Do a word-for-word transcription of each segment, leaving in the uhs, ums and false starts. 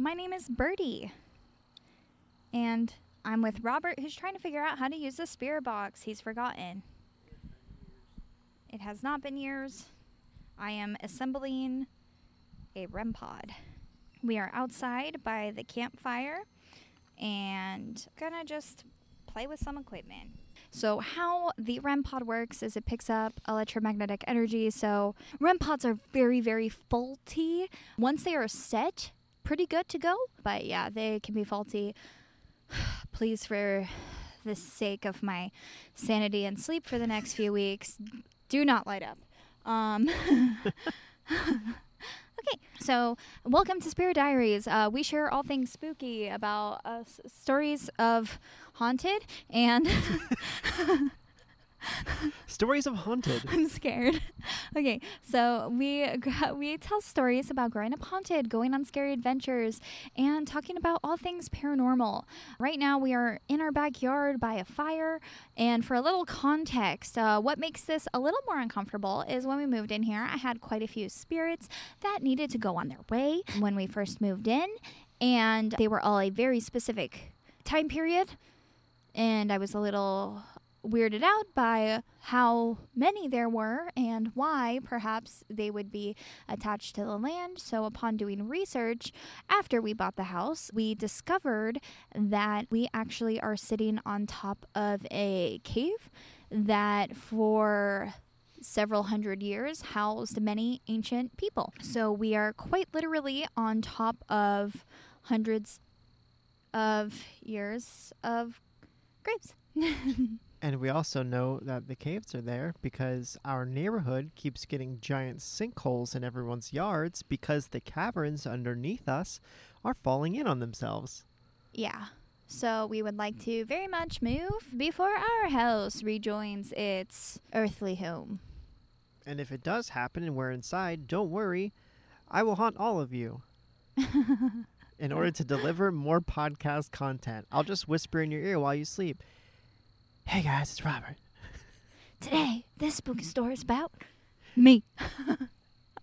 My name is Birdie, and I'm with Robert, who's trying to figure out how to use the spirit box he's forgotten. It has not been years. I am assembling a R E M pod. We are outside by the campfire, and gonna just play with some equipment. So how the R E M pod works is it picks up electromagnetic energy. So R E M pods are very, very faulty. Once they are set, pretty good to go, but yeah, they can be faulty. Please, for the sake of my sanity and sleep for the next few weeks, do not light up. Um, okay, so welcome to Spirit Diaries. Uh, we share all things spooky about uh, s- stories of haunted and... Stories of haunted. I'm scared. Okay, so we we tell stories about growing up haunted, going on scary adventures, and talking about all things paranormal. Right now, we are in our backyard by a fire, and for a little context, uh, what makes this a little more uncomfortable is when we moved in here, I had quite a few spirits that needed to go on their way when we first moved in, and they were all a very specific time period, and I was a little... weirded out by how many there were and why perhaps they would be attached to the land. So upon doing research after we bought the house, we discovered that we actually are sitting on top of a cave that for several hundred years housed many ancient people. So we are quite literally on top of hundreds of years of graves. And we also know that the caves are there because our neighborhood keeps getting giant sinkholes in everyone's yards because the caverns underneath us are falling in on themselves. Yeah. So we would like to very much move before our house rejoins its earthly home. And if it does happen and we're inside, don't worry. I will haunt all of you. In order to deliver more podcast content. I'll just whisper in your ear while you sleep. Hey guys, it's Robert. Today, this spooky story is about me.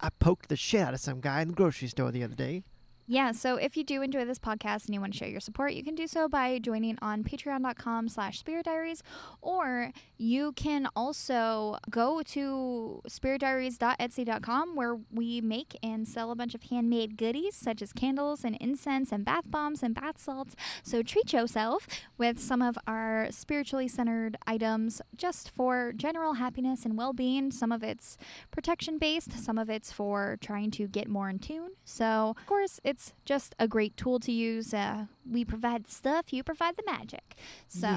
I poked the shit out of some guy in the grocery store the other day. Yeah, so if you do enjoy this podcast and you want to show your support, you can do so by joining on patreon.com slash spirit diaries, or you can also go to spirit diaries dot etsy dot com where we make and sell a bunch of handmade goodies such as candles and incense and bath bombs and bath salts. So treat yourself with some of our spiritually centered items just for general happiness and well-being. Some of it's protection-based, some of it's for trying to get more in tune. So, of course, it's It's just a great tool to use. Uh, we provide the stuff, you provide the magic. So,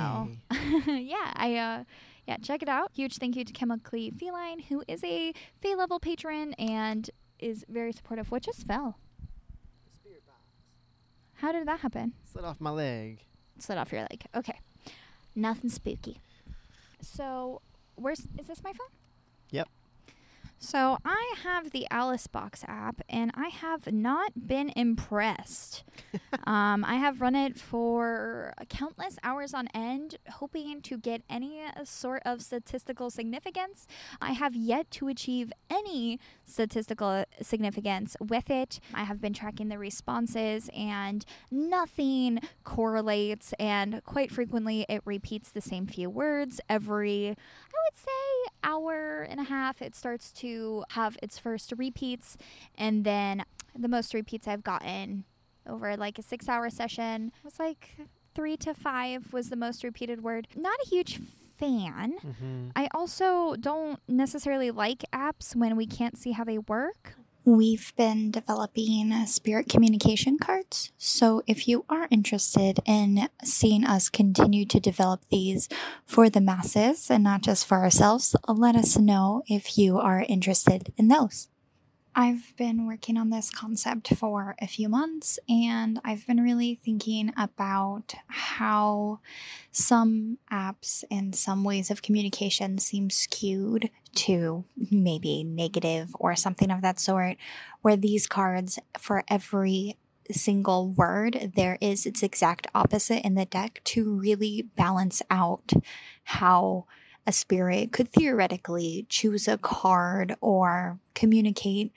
yeah, I uh, yeah, check it out. Huge thank you to Chemically Feline, who is a Fey level patron and is very supportive. What just fell? The spirit box. How did that happen? Slid off my leg. Slid off your leg. Okay, nothing spooky. So, where's is this my phone? Yep. So I have the Alice Box app, and I have not been impressed. um, I have run it for countless hours on end, hoping to get any sort of statistical significance. I have yet to achieve any statistical significance with it. I have been tracking the responses, and nothing correlates, and quite frequently it repeats the same few words every, I would say, hour and a half. It starts to have its first repeats, and then the most repeats I've gotten over like a six hour session was like three to five was the most repeated word. Not a huge fan. Mm-hmm. I also don't necessarily like apps when we can't see how they work. We've been developing uh, spirit communication cards, so if you are interested in seeing us continue to develop these for the masses and not just for ourselves, let us know if you are interested in those. I've been working on this concept for a few months, and I've been really thinking about how some apps and some ways of communication seem skewed to maybe negative or something of that sort, where these cards, for every single word, there is its exact opposite in the deck to really balance out how a spirit could theoretically choose a card or communicate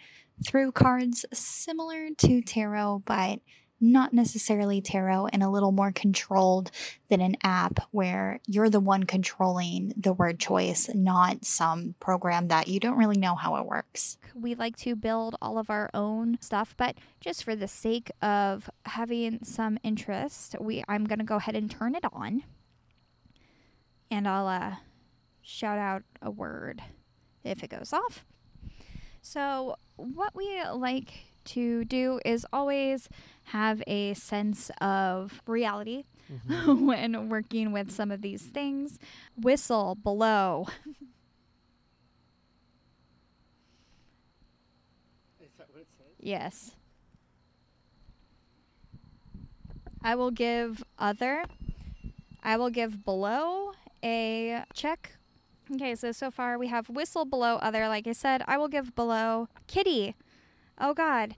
through cards, similar to tarot, but not necessarily tarot, and a little more controlled than an app where you're the one controlling the word choice, not some program that you don't really know how it works. We like to build all of our own stuff, but just for the sake of having some interest, we I'm going to go ahead and turn it on, and I'll uh shout out a word if it goes off. So what we like to do is always have a sense of reality mm-hmm. when working with some of these things. Whistle, blow. Is that what it says? Yes. I will give other. I will give below a check. Okay, so so far we have whistle, below, other. Like I said, I will give below. Kitty. Oh, God.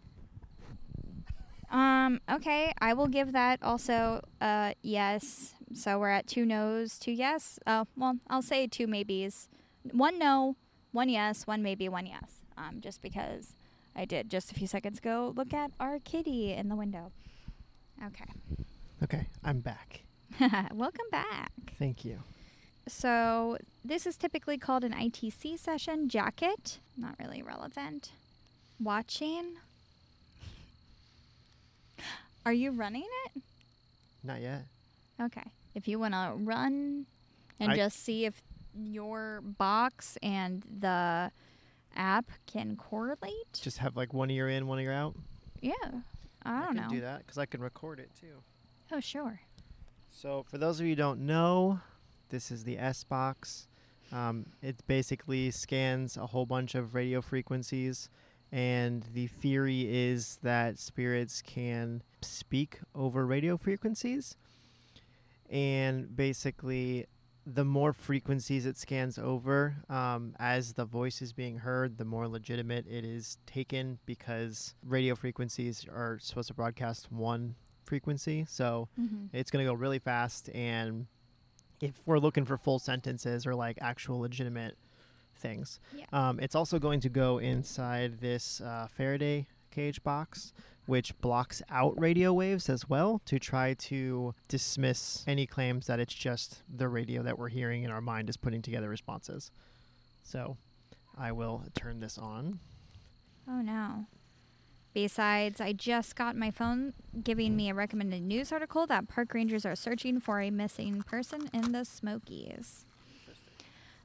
Um. Okay, I will give that also uh, yes. So we're at two no's, two yes. Oh, well, I'll say two maybes. One no, one yes, one maybe, one yes. Um, just because I did just a few seconds ago look at our kitty in the window. Okay. Okay, I'm back. Welcome back. Thank you. So this is typically called an I T C session. Jacket, not really relevant. Watching. Are you running it? Not yet. Okay. If you want to run and I just see if your box and the app can correlate. Just have like one ear in, one ear out? Yeah. I, I don't know. I can do that because I can record it too. Oh, sure. So for those of you who don't know, this is the S-Box. Um, it basically scans a whole bunch of radio frequencies, and the theory is that spirits can speak over radio frequencies. And basically, the more frequencies it scans over, um, as the voice is being heard, the more legitimate it is taken, because radio frequencies are supposed to broadcast one frequency. So mm-hmm. it's going to go really fast, and if we're looking for full sentences or like actual legitimate things. Yeah. Um, it's also going to go inside this uh, Faraday cage box, which blocks out radio waves as well, to try to dismiss any claims that it's just the radio that we're hearing and our mind is putting together responses. So I will turn this on. Oh, no. Besides, I just got my phone giving me a recommended news article that park rangers are searching for a missing person in the Smokies.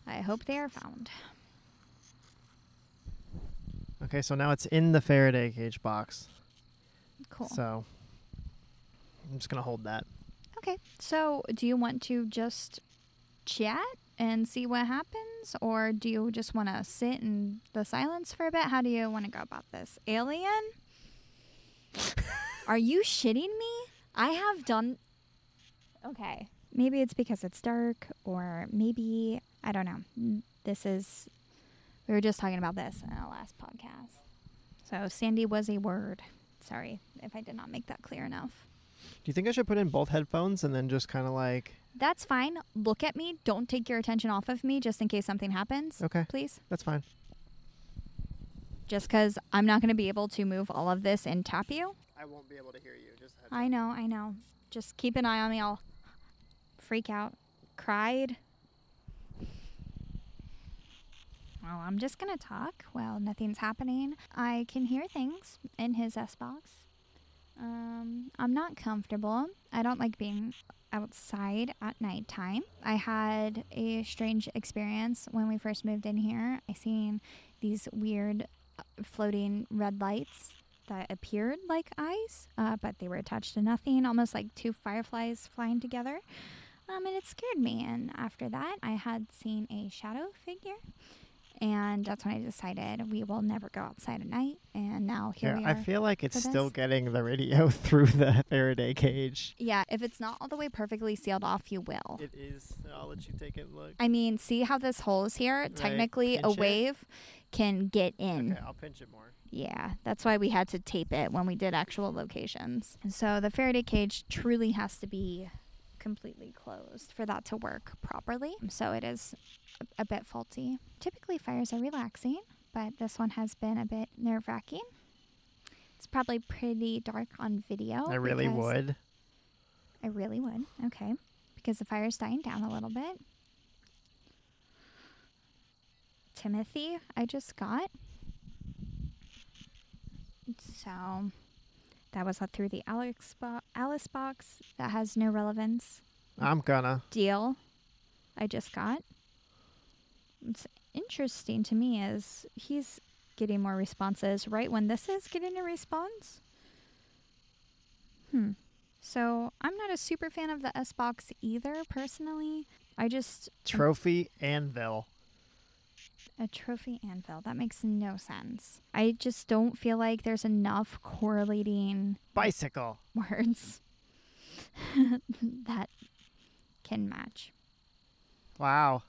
I hope they are found. Okay, so now it's in the Faraday cage box. Cool. So I'm just going to hold that. Okay, so do you want to just chat and see what happens, or do you just want to sit in the silence for a bit? How do you want to go about this? Alien? Are you shitting me? I have done... Okay. Maybe it's because it's dark, or maybe... I don't know. This is We were just talking about this in our last podcast. So Sandy was a word. Sorry if I did not make that clear enough. Do you think I should put in both headphones and then just kind of like... That's fine. Look at me. Don't take your attention off of me just in case something happens. Okay. Please. That's fine. Just because I'm not going to be able to move all of this and tap you. I won't be able to hear you. Just head I up. know. I know. Just keep an eye on me. I'll freak out. Cried. Well, I'm just going to talk while nothing's happening. I can hear things in his S-Box. Um, I'm not comfortable. I don't like being outside at nighttime. I had a strange experience when we first moved in here. I seen these weird floating red lights that appeared like eyes, uh, but they were attached to nothing, almost like two fireflies flying together. Um, and it scared me. And after that, I had seen a shadow figure. And that's when I decided we will never go outside at night. And now here yeah, we are. I feel like it's still getting the radio through the Faraday cage. Yeah, if it's not all the way perfectly sealed off, you will. It is. I'll let you take it. Look. I mean, see how this hole is here? Right. Technically, pinch a it. wave can get in. Okay, I'll pinch it more. Yeah, that's why we had to tape it when we did actual locations. And so the Faraday cage truly has to be completely closed for that to work properly. So it is a, a bit faulty. Typically fires are relaxing, but this one has been a bit nerve-wracking. It's probably pretty dark on video. I really would. I really would. Okay. Because the fire's dying down a little bit. Timothy, I just got. So... that was through the Alex bo- Alice box that has no relevance. I'm gonna. Deal I just got. What's interesting to me is he's getting more responses right when this is getting a response. Hmm. So I'm not a super fan of the S-Box either, personally. I just... Trophy anvil. A trophy anvil. That makes no sense. I just don't feel like there's enough correlating... Bicycle. ...words that can match. Wow.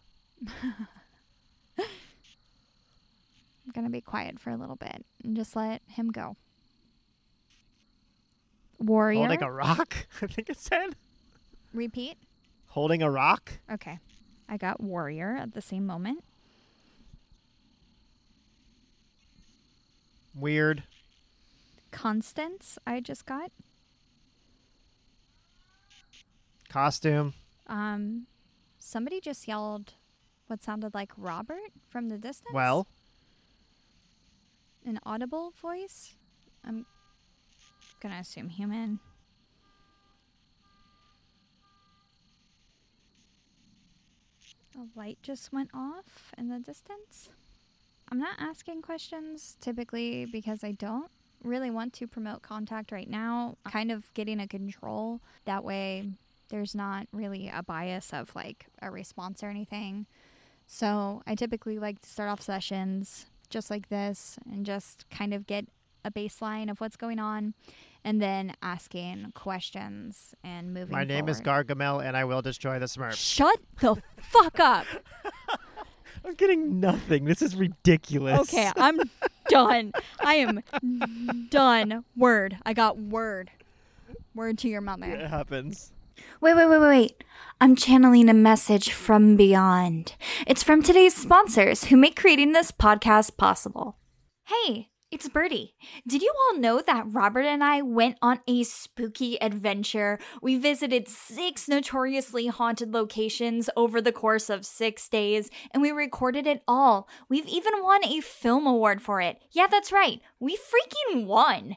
I'm going to be quiet for a little bit and just let him go. Warrior. Holding a rock, I think it said. Repeat. Holding a rock. Okay. I got warrior at the same moment. Weird. Constance, I just got. Costume. Um, somebody just yelled what sounded like Robert from the distance. Well. An audible voice. I'm going to assume human. A light just went off in the distance. I'm not asking questions typically because I don't really want to promote contact right now. I'm kind of getting a control. That way there's not really a bias of like a response or anything. So I typically like to start off sessions just like this and just kind of get a baseline of what's going on and then asking questions and moving forward. My name is Gargamel and I will destroy the Smurfs. Shut the fuck up. I'm getting nothing. This is ridiculous. Okay, I'm done. I am done. Word. I got word. Word to your mother. It happens. Wait, wait, wait, wait, wait. I'm channeling a message from beyond. It's from today's sponsors who make creating this podcast possible. Hey, it's Birdie. Did you all know that Robert and I went on a spooky adventure? We visited six notoriously haunted locations over the course of six days, and we recorded it all. We've even won a film award for it. Yeah, that's right. We freaking won.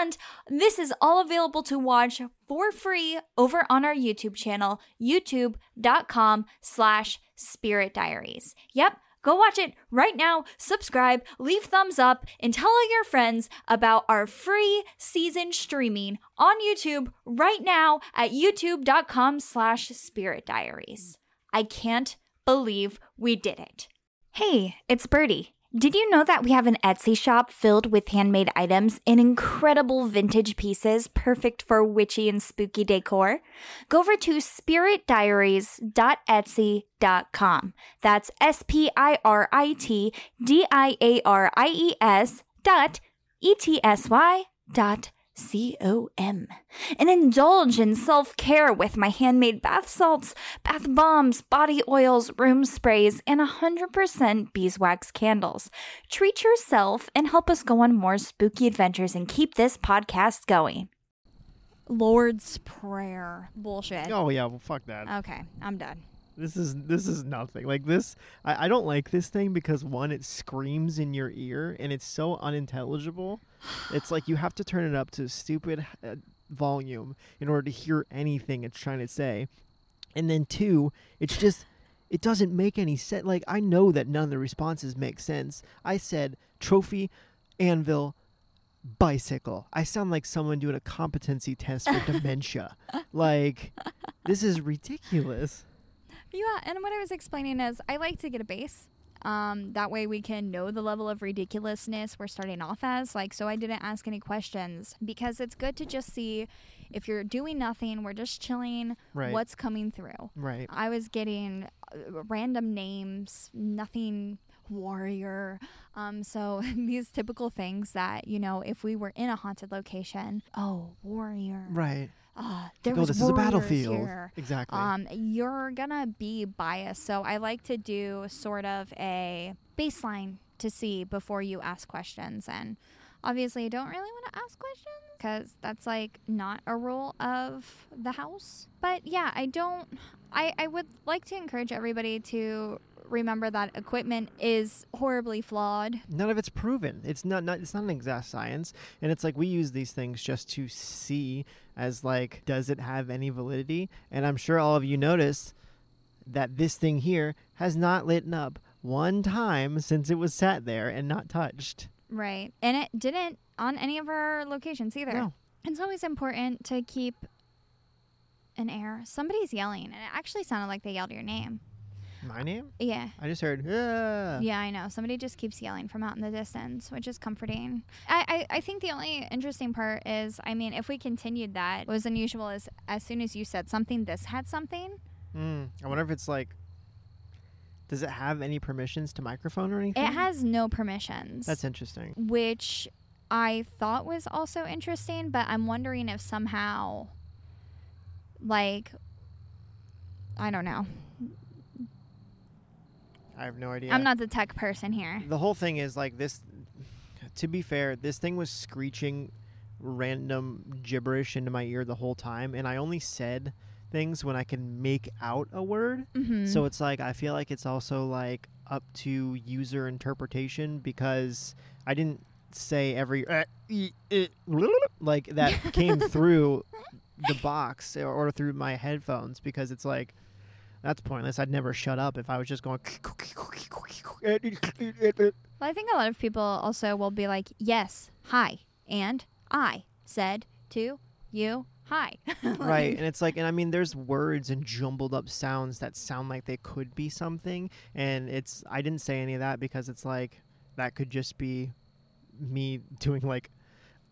And this is all available to watch for free over on our YouTube channel, youtube.com slash Spirit Diaries. Yep. Go watch it right now, subscribe, leave thumbs up, and tell all your friends about our free season streaming on YouTube right now at youtube.com slash Spirit Diaries. I can't believe we did it. Hey, it's Birdie. Did you know that we have an Etsy shop filled with handmade items and incredible vintage pieces perfect for witchy and spooky decor? Go over to spirit diaries dot etsy dot com. That's S P I R I T D I A R I E S dot E T S Y dot C O M. And indulge in self-care with my handmade bath salts, bath bombs, body oils, room sprays, and one hundred percent beeswax candles. Treat yourself and help us go on more spooky adventures and keep this podcast going. Lord's Prayer. Bullshit. Oh, yeah. Well, fuck that. Okay. I'm done. This is this is nothing. Like this, I, I don't like this thing because, one, it screams in your ear and it's so unintelligible. It's like you have to turn it up to stupid uh, volume in order to hear anything it's trying to say. And then, two, it's just, it doesn't make any sense. Like, I know that none of the responses make sense. I said trophy, anvil, bicycle. I sound like someone doing a competency test for dementia. Like, this is ridiculous. Yeah, and what I was explaining is I like to get a base. Um, that way we can know the level of ridiculousness we're starting off as. Like, so I didn't ask any questions because it's good to just see if you're doing nothing, we're just chilling, right, what's coming through. Right. I was getting uh, random names, nothing warrior. Um, so these typical things that, you know, if we were in a haunted location, oh, warrior. Right. Uh, there was this is a battlefield here. Exactly. Um, you're gonna be biased, so I like to do sort of a baseline to see before you ask questions. And obviously, I don't really want to ask questions because that's like not a rule of the house. But yeah, I don't. I I would like to encourage everybody to remember that equipment is horribly flawed. None of it's proven. It's not, not. It's not an exact science, and it's like we use these things just to see as like, does it have any validity? And I'm sure all of you noticed that this thing here has not lit up one time since it was sat there and not touched. Right, and it didn't on any of our locations either. No. It's always important to keep an air. Somebody's yelling, and it actually sounded like they yelled your name. My name? Yeah. I just heard, yeah. Yeah, I know. Somebody just keeps yelling from out in the distance, which is comforting. I, I, I think the only interesting part is, I mean, if we continued that, what was unusual is as soon as you said something, this had something. Mm. I wonder if it's like, does it have any permissions to microphone or anything? It has no permissions. That's interesting. Which I thought was also interesting, but I'm wondering if somehow, like, I don't know. I have no idea. I'm not the tech person here. The whole thing is like this. To be fair, this thing was screeching random gibberish into my ear the whole time. And I only said things when I can make out a word. Mm-hmm. So it's like I feel like it's also like up to user interpretation because I didn't say every uh, e, e, like that came through the box or, or through my headphones because it's like, that's pointless. I'd never shut up if I was just going. Well, I think a lot of people also will be like, yes, hi, and I said to you, hi. Like, right. And it's like, and I mean, there's words and jumbled up sounds that sound like they could be something. And it's, I didn't say any of that because it's like, that could just be me doing like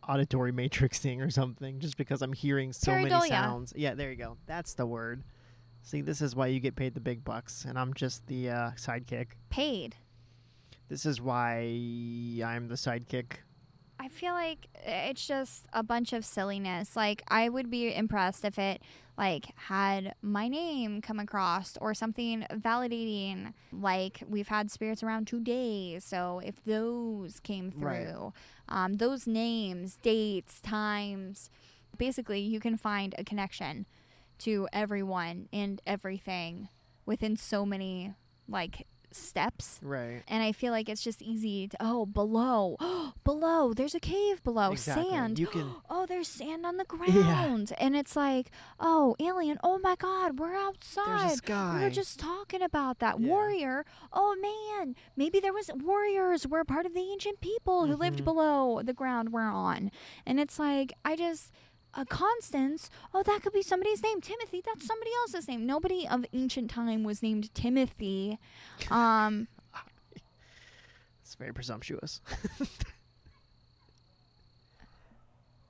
auditory matrixing or something just because I'm hearing so Peridolia. many sounds. Yeah, there you go. That's the word. See, this is why you get paid the big bucks, and I'm just the uh, sidekick. Paid. This is why I'm the sidekick. I feel like it's just a bunch of silliness. Like, I would be impressed if it, like, had my name come across or something validating. Like, we've had spirits around today, so if those came through, right. um, those names, dates, times, basically you can find a connection to everyone and everything within so many, like, steps. Right. And I feel like it's just easy to, oh, below. Below. There's a cave below. Exactly. Sand. You can oh, there's sand on the ground. Yeah. And it's like, oh, alien. Oh, my God. We're outside. There's a sky. We were just talking about that. Yeah. Warrior. Oh, man. Maybe there was warriors. We're part of the ancient people who mm-hmm. lived below the ground we're on. And it's like, I just... A Constance, oh, that could be somebody's name. Timothy, that's somebody else's name. Nobody of ancient time was named Timothy. Um, It's very presumptuous. Are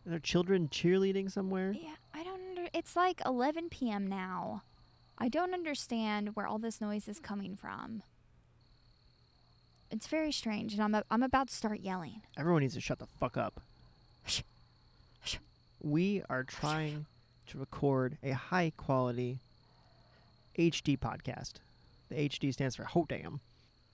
there children cheerleading somewhere? Yeah, I don't under- It's like eleven p.m. now. I don't understand where all this noise is coming from. It's very strange, and I'm a- I'm about to start yelling. Everyone needs to shut the fuck up. We are trying to record a high-quality H D podcast. The H D stands for ho damn.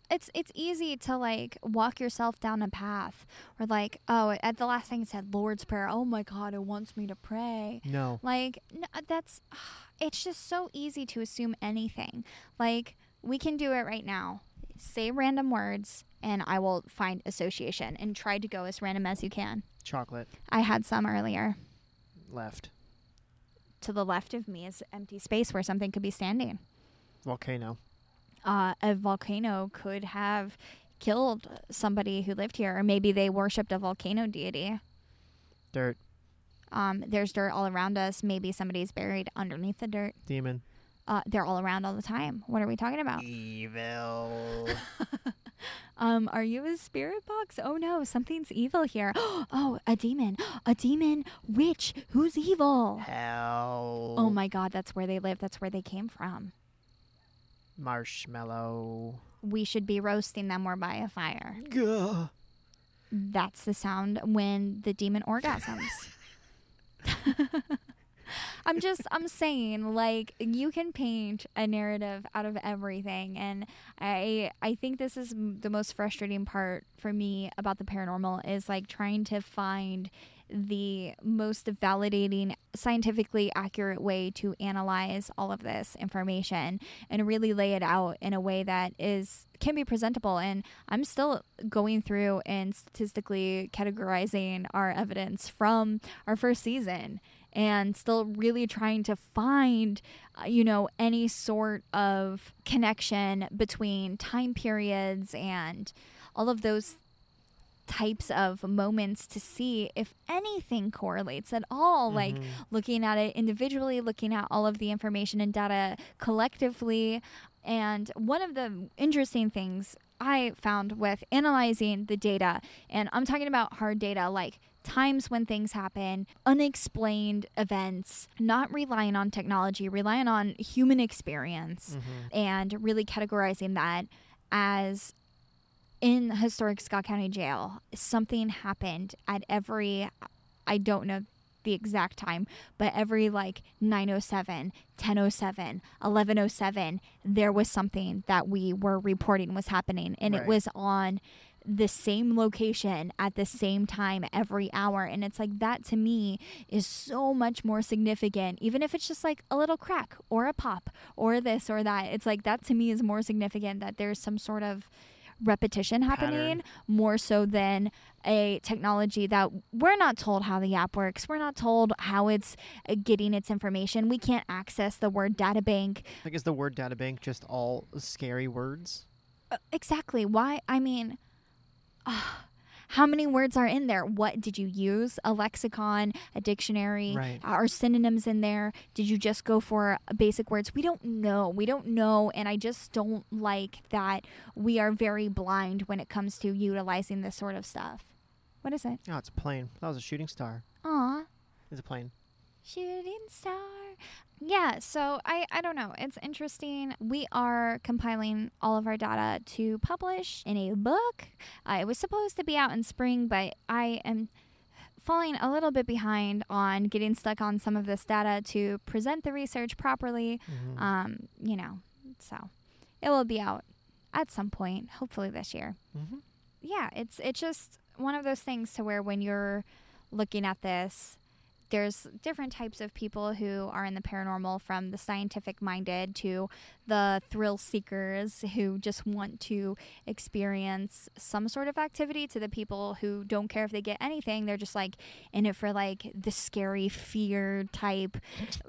It's it's easy to, like, walk yourself down a path. Or, like, oh, at the last thing it said, Lord's Prayer. Oh, my God, it wants me to pray. No. Like, no, that's... It's just so easy to assume anything. Like, we can do it right now. Say random words, and I will find association. And try to go as random as you can. Chocolate. I had some earlier. Left. To the left of me is empty space where something could be standing. Volcano. Uh, a volcano could have killed somebody who lived here, or maybe they worshipped a volcano deity. Dirt. Um, there's dirt all around us. Maybe somebody's buried underneath the dirt. Demon. Uh, they're all around all the time. What are we talking about? Evil. um, are you a spirit box? Oh no, something's evil here. Oh, a demon. A demon witch. Who's evil? Hell. Oh my God, that's where they live. That's where they came from. Marshmallow. We should be roasting them or by a fire. Gah. That's the sound when the demon orgasms. I'm just, I'm saying, like, you can paint a narrative out of everything. And I I think this is the most frustrating part for me about the paranormal is, like, trying to find the most validating, scientifically accurate way to analyze all of this information and really lay it out in a way that is can be presentable. And I'm still going through and statistically categorizing our evidence from our first season and still really trying to find, uh, you know, any sort of connection between time periods and all of those types of moments to see if anything correlates at all. Mm-hmm. Like looking at it individually, looking at all of the information and data collectively. And one of the interesting things I found with analyzing the data, and I'm talking about hard data, like times when things happen, unexplained events, not relying on technology, relying on human experience, mm-hmm. and really categorizing that as in historic Scott County Jail, something happened at every, I don't know the exact time, but every like nine oh seven, ten oh seven, eleven oh seven, there was something that we were reporting was happening. And right. It was on the same location at the same time every hour. And it's like that to me is so much more significant, even if it's just like a little crack or a pop or this or that. It's like that to me is more significant that there's some sort of repetition happening. Pattern. More so than a technology that we're not told how the app works. We're not told how it's getting its information. We can't access the word data bank. Like, is the word data bank just all scary words? Uh, exactly. Why? I mean, uh, how many words are in there? What did you use? A lexicon, a dictionary, right. Are synonyms in there? Did you just go for basic words? We don't know. We don't know. And I just don't like that we are very blind when it comes to utilizing this sort of stuff. What is it? Oh, it's a plane. That was a shooting star. Aw. It's a plane. Shooting star. Yeah, so I, I don't know. It's interesting. We are compiling all of our data to publish in a book. Uh, it was supposed to be out in spring, but I am falling a little bit behind on getting stuck on some of this data to present the research properly. Mm-hmm. Um, you know, so it will be out at some point, hopefully this year. Mm-hmm. Yeah, it's it's just one of those things to where when you're looking at this, there's different types of people who are in the paranormal, from the scientific-minded to the thrill seekers who just want to experience some sort of activity, to the people who don't care if they get anything. They're just, like, in it for, like, the scary fear-type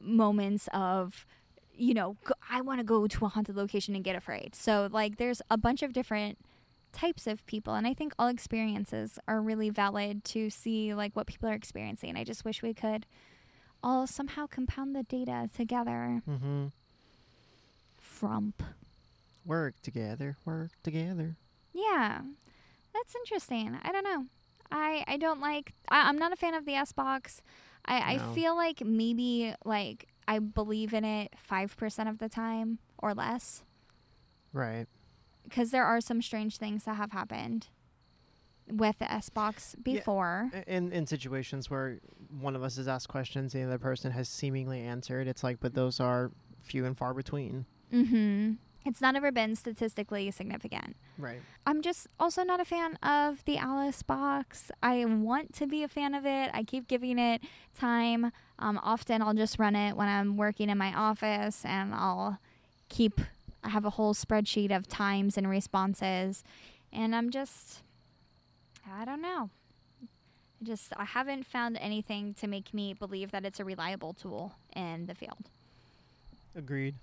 moments of, you know, go- I want to go to a haunted location and get afraid. So, like, there's a bunch of different types of people, and I think all experiences are really valid to see, like, what people are experiencing. I just wish we could all somehow compound the data together. Mm-hmm. Frump. Work together. Work together. Yeah. that's interesting. I don't know. I, I don't like, I, I'm not a fan of the S-Box. I, no. I feel like maybe, like, I believe in it five percent of the time or less. Right. Because there are some strange things that have happened with the S-Box before. Yeah. In, in situations where one of us has asked questions, the other person has seemingly answered. It's like, but those are few and far between. Mm-hmm. It's not ever been statistically significant. Right. I'm just also not a fan of the Alice Box. I want to be a fan of it. I keep giving it time. Um, often I'll just run it when I'm working in my office, and I'll keep, I have a whole spreadsheet of times and responses. And I'm just, I don't know. I just, I haven't found anything to make me believe that it's a reliable tool in the field. Agreed.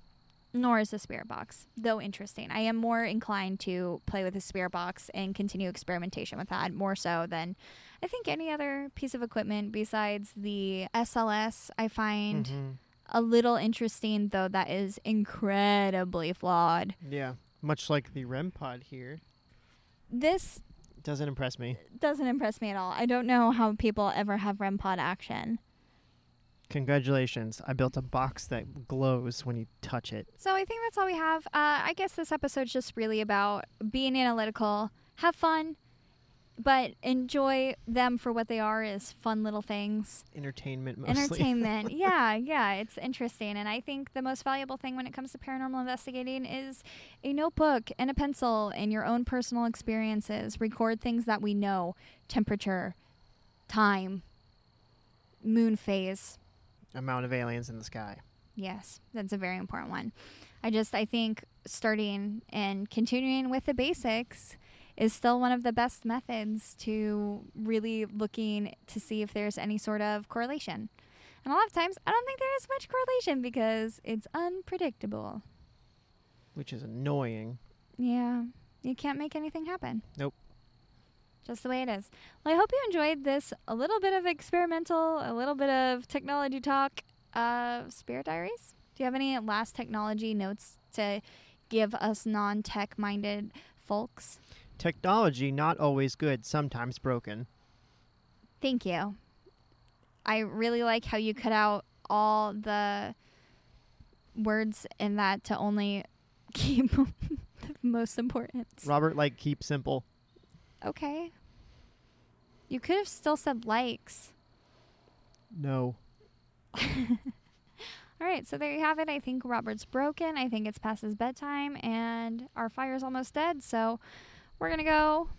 Nor is the Spirit Box, though interesting. I am more inclined to play with the Spirit Box and continue experimentation with that more so than I think any other piece of equipment besides the S L S. I find mm-hmm. a little interesting, though that is incredibly flawed. Yeah, much like the R E M pod here. This doesn't impress me. Doesn't impress me at all. I don't know how people ever have R E M pod action. Congratulations. I built a box that glows when you touch it. So I think that's all we have. Uh, I guess this episode's just really about being analytical. Have fun, but enjoy them for what they are, is fun little things. Entertainment mostly. Entertainment. yeah, yeah. It's interesting. And I think the most valuable thing when it comes to paranormal investigating is a notebook and a pencil and your own personal experiences. Record things that we know. Temperature, time, moon phase. Amount of aliens in the sky. Yes, that's a very important one. I just, I think starting and continuing with the basics is still one of the best methods to really looking to see if there's any sort of correlation. And a lot of times, I don't think there is much correlation because it's unpredictable. Which is annoying. Yeah, you can't make anything happen. Nope. Just the way it is. Well, I hope you enjoyed this a little bit of experimental, a little bit of technology talk of Spirit Diaries. Do you have any last technology notes to give us non-tech-minded folks? Technology, not always good, sometimes broken. Thank you. I really like how you cut out all the words in that to only keep the most important. Robert, like, keep simple. Okay. You could have still said likes. No. All right, so there you have it. I think Robert's broken. I think it's past his bedtime, and our fire's almost dead, so we're going to go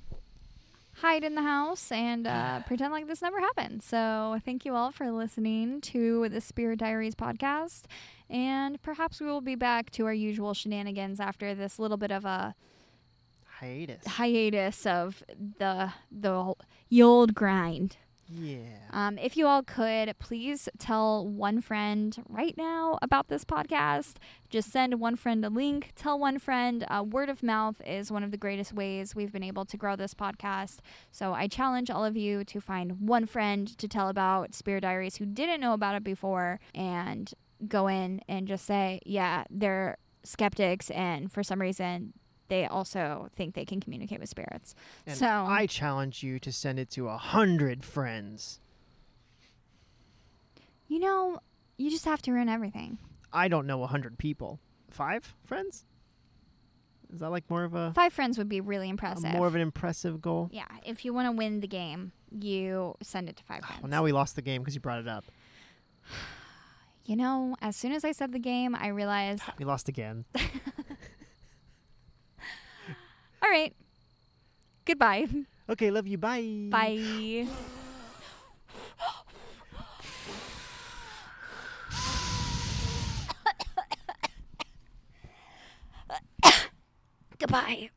hide in the house and uh, pretend like this never happened. So thank you all for listening to the Spirit Diaries podcast, and perhaps we will be back to our usual shenanigans after this little bit of a hiatus hiatus of the the old grind. Yeah. Um, if you all could, please tell one friend right now about this podcast. Just send one friend a link. Tell one friend. Uh, word of mouth is one of the greatest ways we've been able to grow this podcast. So I challenge all of you to find one friend to tell about Spirit Diaries who didn't know about it before, and go in and just say, yeah, they're skeptics, and for some reason they also think they can communicate with spirits. And so I challenge you to send it to a hundred friends. You know, you just have to ruin everything. I don't know a hundred people. Five friends? Is that like more of a... Five friends would be really impressive. More of an impressive goal? Yeah. If you want to win the game, you send it to five friends. Well, now we lost the game because you brought it up. You know, as soon as I said the game, I realized... We lost again. All right. Goodbye. Okay, love you. Bye. Bye. Goodbye.